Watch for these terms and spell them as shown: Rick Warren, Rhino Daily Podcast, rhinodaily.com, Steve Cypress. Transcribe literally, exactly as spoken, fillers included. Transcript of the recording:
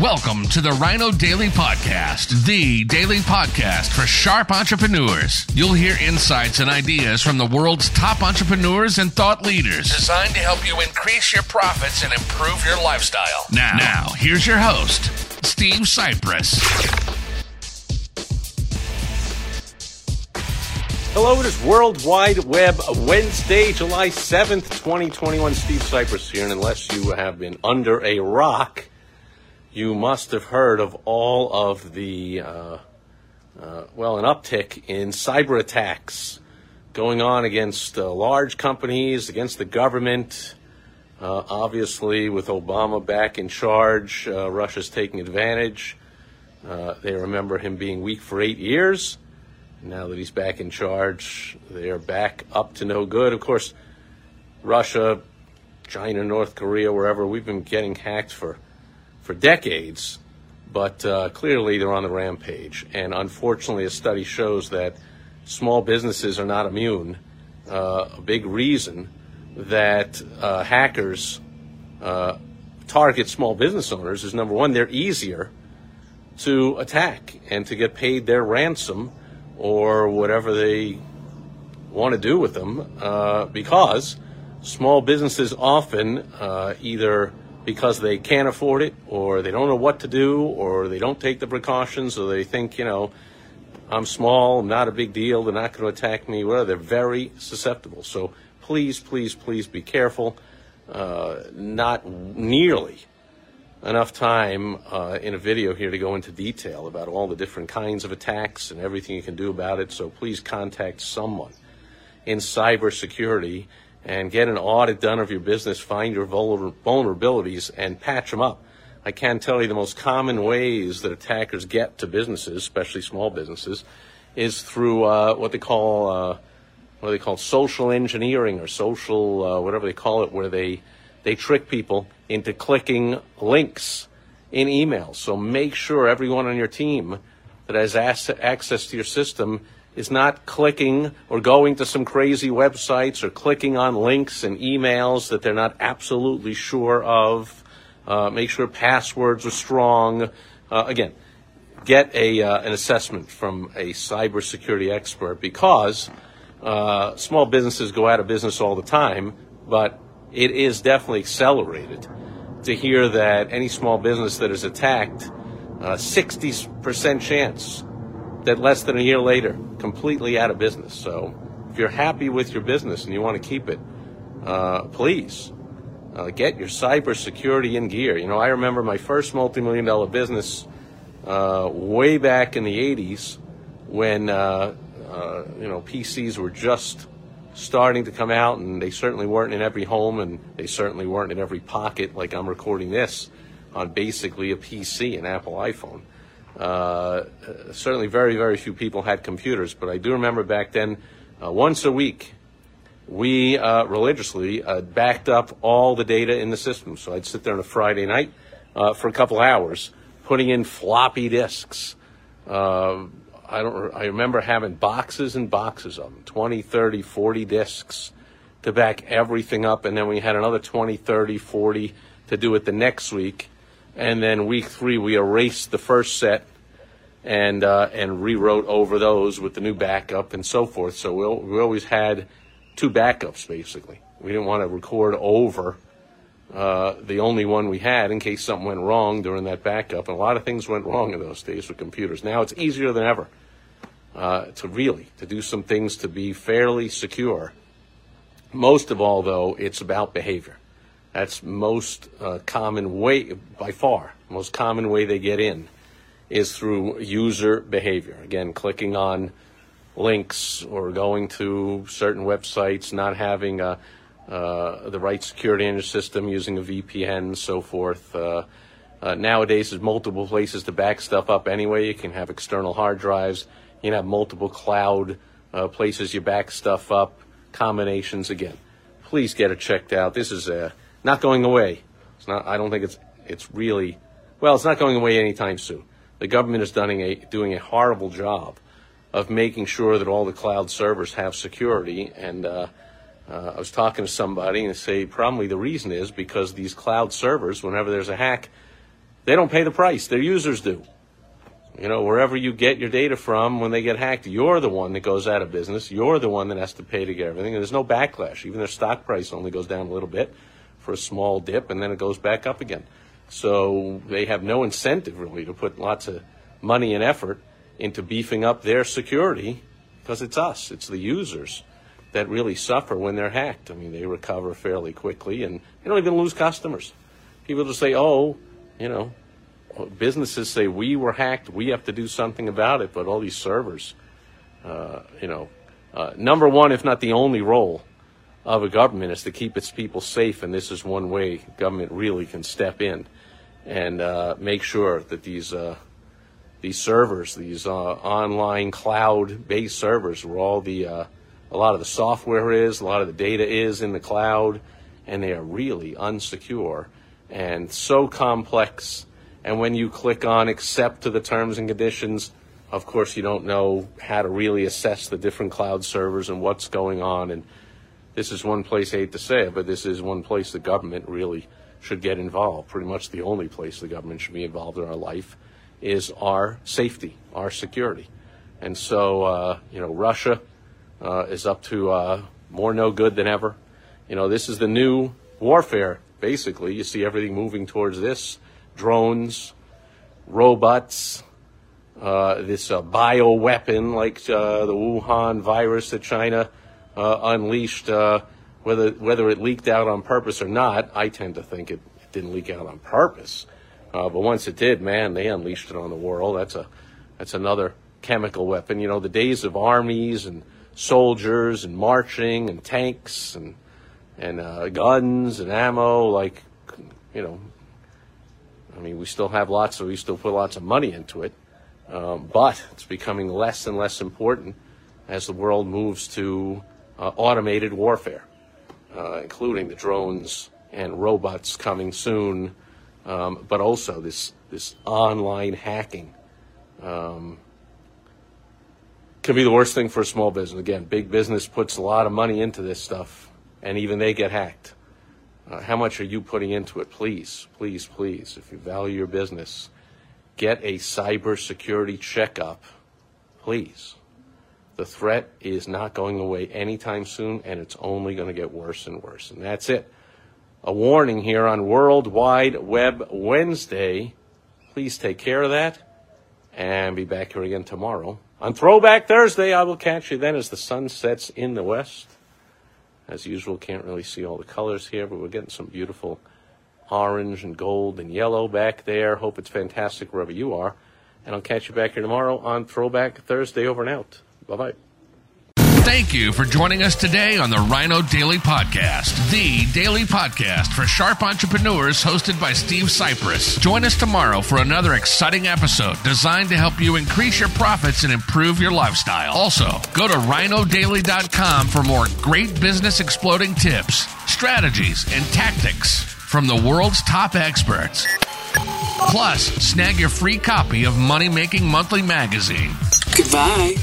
Welcome to the Rhino Daily Podcast, the daily podcast for sharp entrepreneurs. You'll hear insights and ideas from the world's top entrepreneurs and thought leaders, designed to help you increase your profits and improve your lifestyle. Now, now here's your host, Steve Cypress. Hello, it is World Wide Web Wednesday, July seventh, twenty twenty-one. Steve Cypress here, and unless you have been under a rock, you must have heard of all of the, uh, uh, well, an uptick in cyber attacks going on against uh, large companies, against the government. Uh, obviously, with Obama back in charge, uh, Russia's taking advantage. Uh, they remember him being weak for eight years. Now that he's back in charge, they're back up to no good. Of course, Russia, China, North Korea, wherever, we've been getting hacked for, for decades. But uh, clearly, they're on the rampage. And unfortunately, a study shows that small businesses are not immune. Uh, a big reason that uh, hackers uh, target small business owners is, number one, they're easier to attack and to get paid their ransom or whatever they want to do with them, uh, because small businesses often, uh, either because they can't afford it, or they don't know what to do, or they don't take the precautions, or they think, you know, I'm small, I'm not a big deal, they're not going to attack me, whatever. They're very susceptible. So please, please, please be careful. Uh, not nearly enough time uh, in a video here to go into detail about all the different kinds of attacks and everything you can do about it. So please contact someone in cybersecurity and get an audit done of your business, find your vulner- vulnerabilities, and patch them up. I can tell you the most common ways that attackers get to businesses, especially small businesses, is through uh, what they call uh, what they call social engineering or social uh, whatever they call it, where they They trick people into clicking links in emails. So make sure everyone on your team that has access to your system is not clicking or going to some crazy websites or clicking on links and emails that they're not absolutely sure of. Uh, make sure passwords are strong. Uh, again, get a uh, an assessment from a cybersecurity expert, because uh, small businesses go out of business all the time, but it is definitely accelerated to hear that any small business that is attacked, uh, sixty percent chance that less than a year later, completely out of business. So if you're happy with your business and you want to keep it, uh, please uh, get your cybersecurity in gear. You know, I remember my first multi-million dollar business uh, way back in the eighties when, uh, uh, you know, P Cs were just starting to come out, and they certainly weren't in every home, and they certainly weren't in every pocket. Like, I'm recording this on basically a P C, an Apple iPhone. Uh, certainly very, very few people had computers, but I do remember back then, uh, once a week, we uh, religiously uh, backed up all the data in the system. So I'd sit there on a Friday night uh, for a couple hours, putting in floppy disks. Uh, I don't. I remember having boxes and boxes of them, twenty, thirty, forty discs to back everything up. And then we had another twenty, thirty, forty to do it the next week. And then week three, we erased the first set and uh, and rewrote over those with the new backup and so forth. So we, we always had two backups, basically. We didn't want to record over uh, the only one we had in case something went wrong during that backup. And a lot of things went wrong in those days with computers. Now it's easier than ever. Uh, to really, to do some things to be fairly secure. Most of all, though, it's about behavior. That's most uh, common way, by far, most common way they get in is through user behavior. Again, clicking on links or going to certain websites, not having uh, uh, the right security in your system, using a V P N, so forth. Uh, uh, nowadays, there's multiple places to back stuff up anyway. You can have external hard drives. You have multiple cloud uh, places you back stuff up, combinations. Again, please get it checked out. This is uh, not going away. It's not. I don't think it's it's really, well, it's not going away anytime soon. The government is doing a, doing a horrible job of making sure that all the cloud servers have security. And uh, uh, I was talking to somebody and they say probably the reason is because these cloud servers, whenever there's a hack, They don't pay the price. Their users do. You know, wherever you get your data from, when they get hacked, you're the one that goes out of business. You're the one that has to pay to get everything. And there's no backlash. Even their stock price only goes down a little bit for a small dip, and then it goes back up again. So they have no incentive, really, to put lots of money and effort into beefing up their security, because it's us. It's the users that really suffer when they're hacked. I mean, they recover fairly quickly, and they don't even lose customers. People just say, oh, you know, businesses say, we were hacked, we have to do something about it. But all these servers, uh, you know, uh, number one, if not the only role of a government is to keep its people safe. And this is one way government really can step in and uh, make sure that these uh, these servers, these uh, online cloud-based servers where all the, uh, a lot of the software is, a lot of the data is in the cloud, and they are really unsecure and so complex. And when you click on accept to the terms and conditions, of course, you don't know how to really assess the different cloud servers and what's going on. And this is one place, I hate to say it, but this is one place the government really should get involved. Pretty much the only place the government should be involved in our life is our safety, our security. And so, uh, you know, Russia uh, is up to uh, more no good than ever. You know, this is the new warfare, basically. You see everything moving towards this. Drones, robots, uh, this uh, bioweapon like uh, the Wuhan virus that China uh, unleashed, uh, whether whether it leaked out on purpose or not. I tend to think it, it didn't leak out on purpose. Uh, but once it did, man, they unleashed it on the world. That's a that's another chemical weapon. You know, the days of armies and soldiers and marching and tanks and, and uh, guns and ammo, like, you know, I mean, we still have lots of, we still put lots of money into it, um, but it's becoming less and less important as the world moves to uh, automated warfare, uh, including the drones and robots coming soon, um, but also this, this online hacking um, can be the worst thing for a small business. Again, big business puts a lot of money into this stuff, and even they get hacked. Uh, how much are you putting into it? Please, please, please, if you value your business, get a cybersecurity checkup, please. The threat is not going away anytime soon, and it's only going to get worse and worse. And that's it. A warning here on World Wide Web Wednesday. Please take care of that, and be back here again tomorrow. On Throwback Thursday, I will catch you then as the sun sets in the west. As usual, can't really see all the colors here, but we're getting some beautiful orange and gold and yellow back there. Hope it's fantastic wherever you are. And I'll catch you back here tomorrow on Throwback Thursday. Over and out. Bye-bye. Thank you for joining us today on the Rhino Daily Podcast, the daily podcast for sharp entrepreneurs hosted by Steve Cypress. Join us tomorrow for another exciting episode designed to help you increase your profits and improve your lifestyle. Also, go to rhino daily dot com for more great business exploding tips, strategies, and tactics from the world's top experts. Plus, snag your free copy of Money Making Monthly magazine. Goodbye.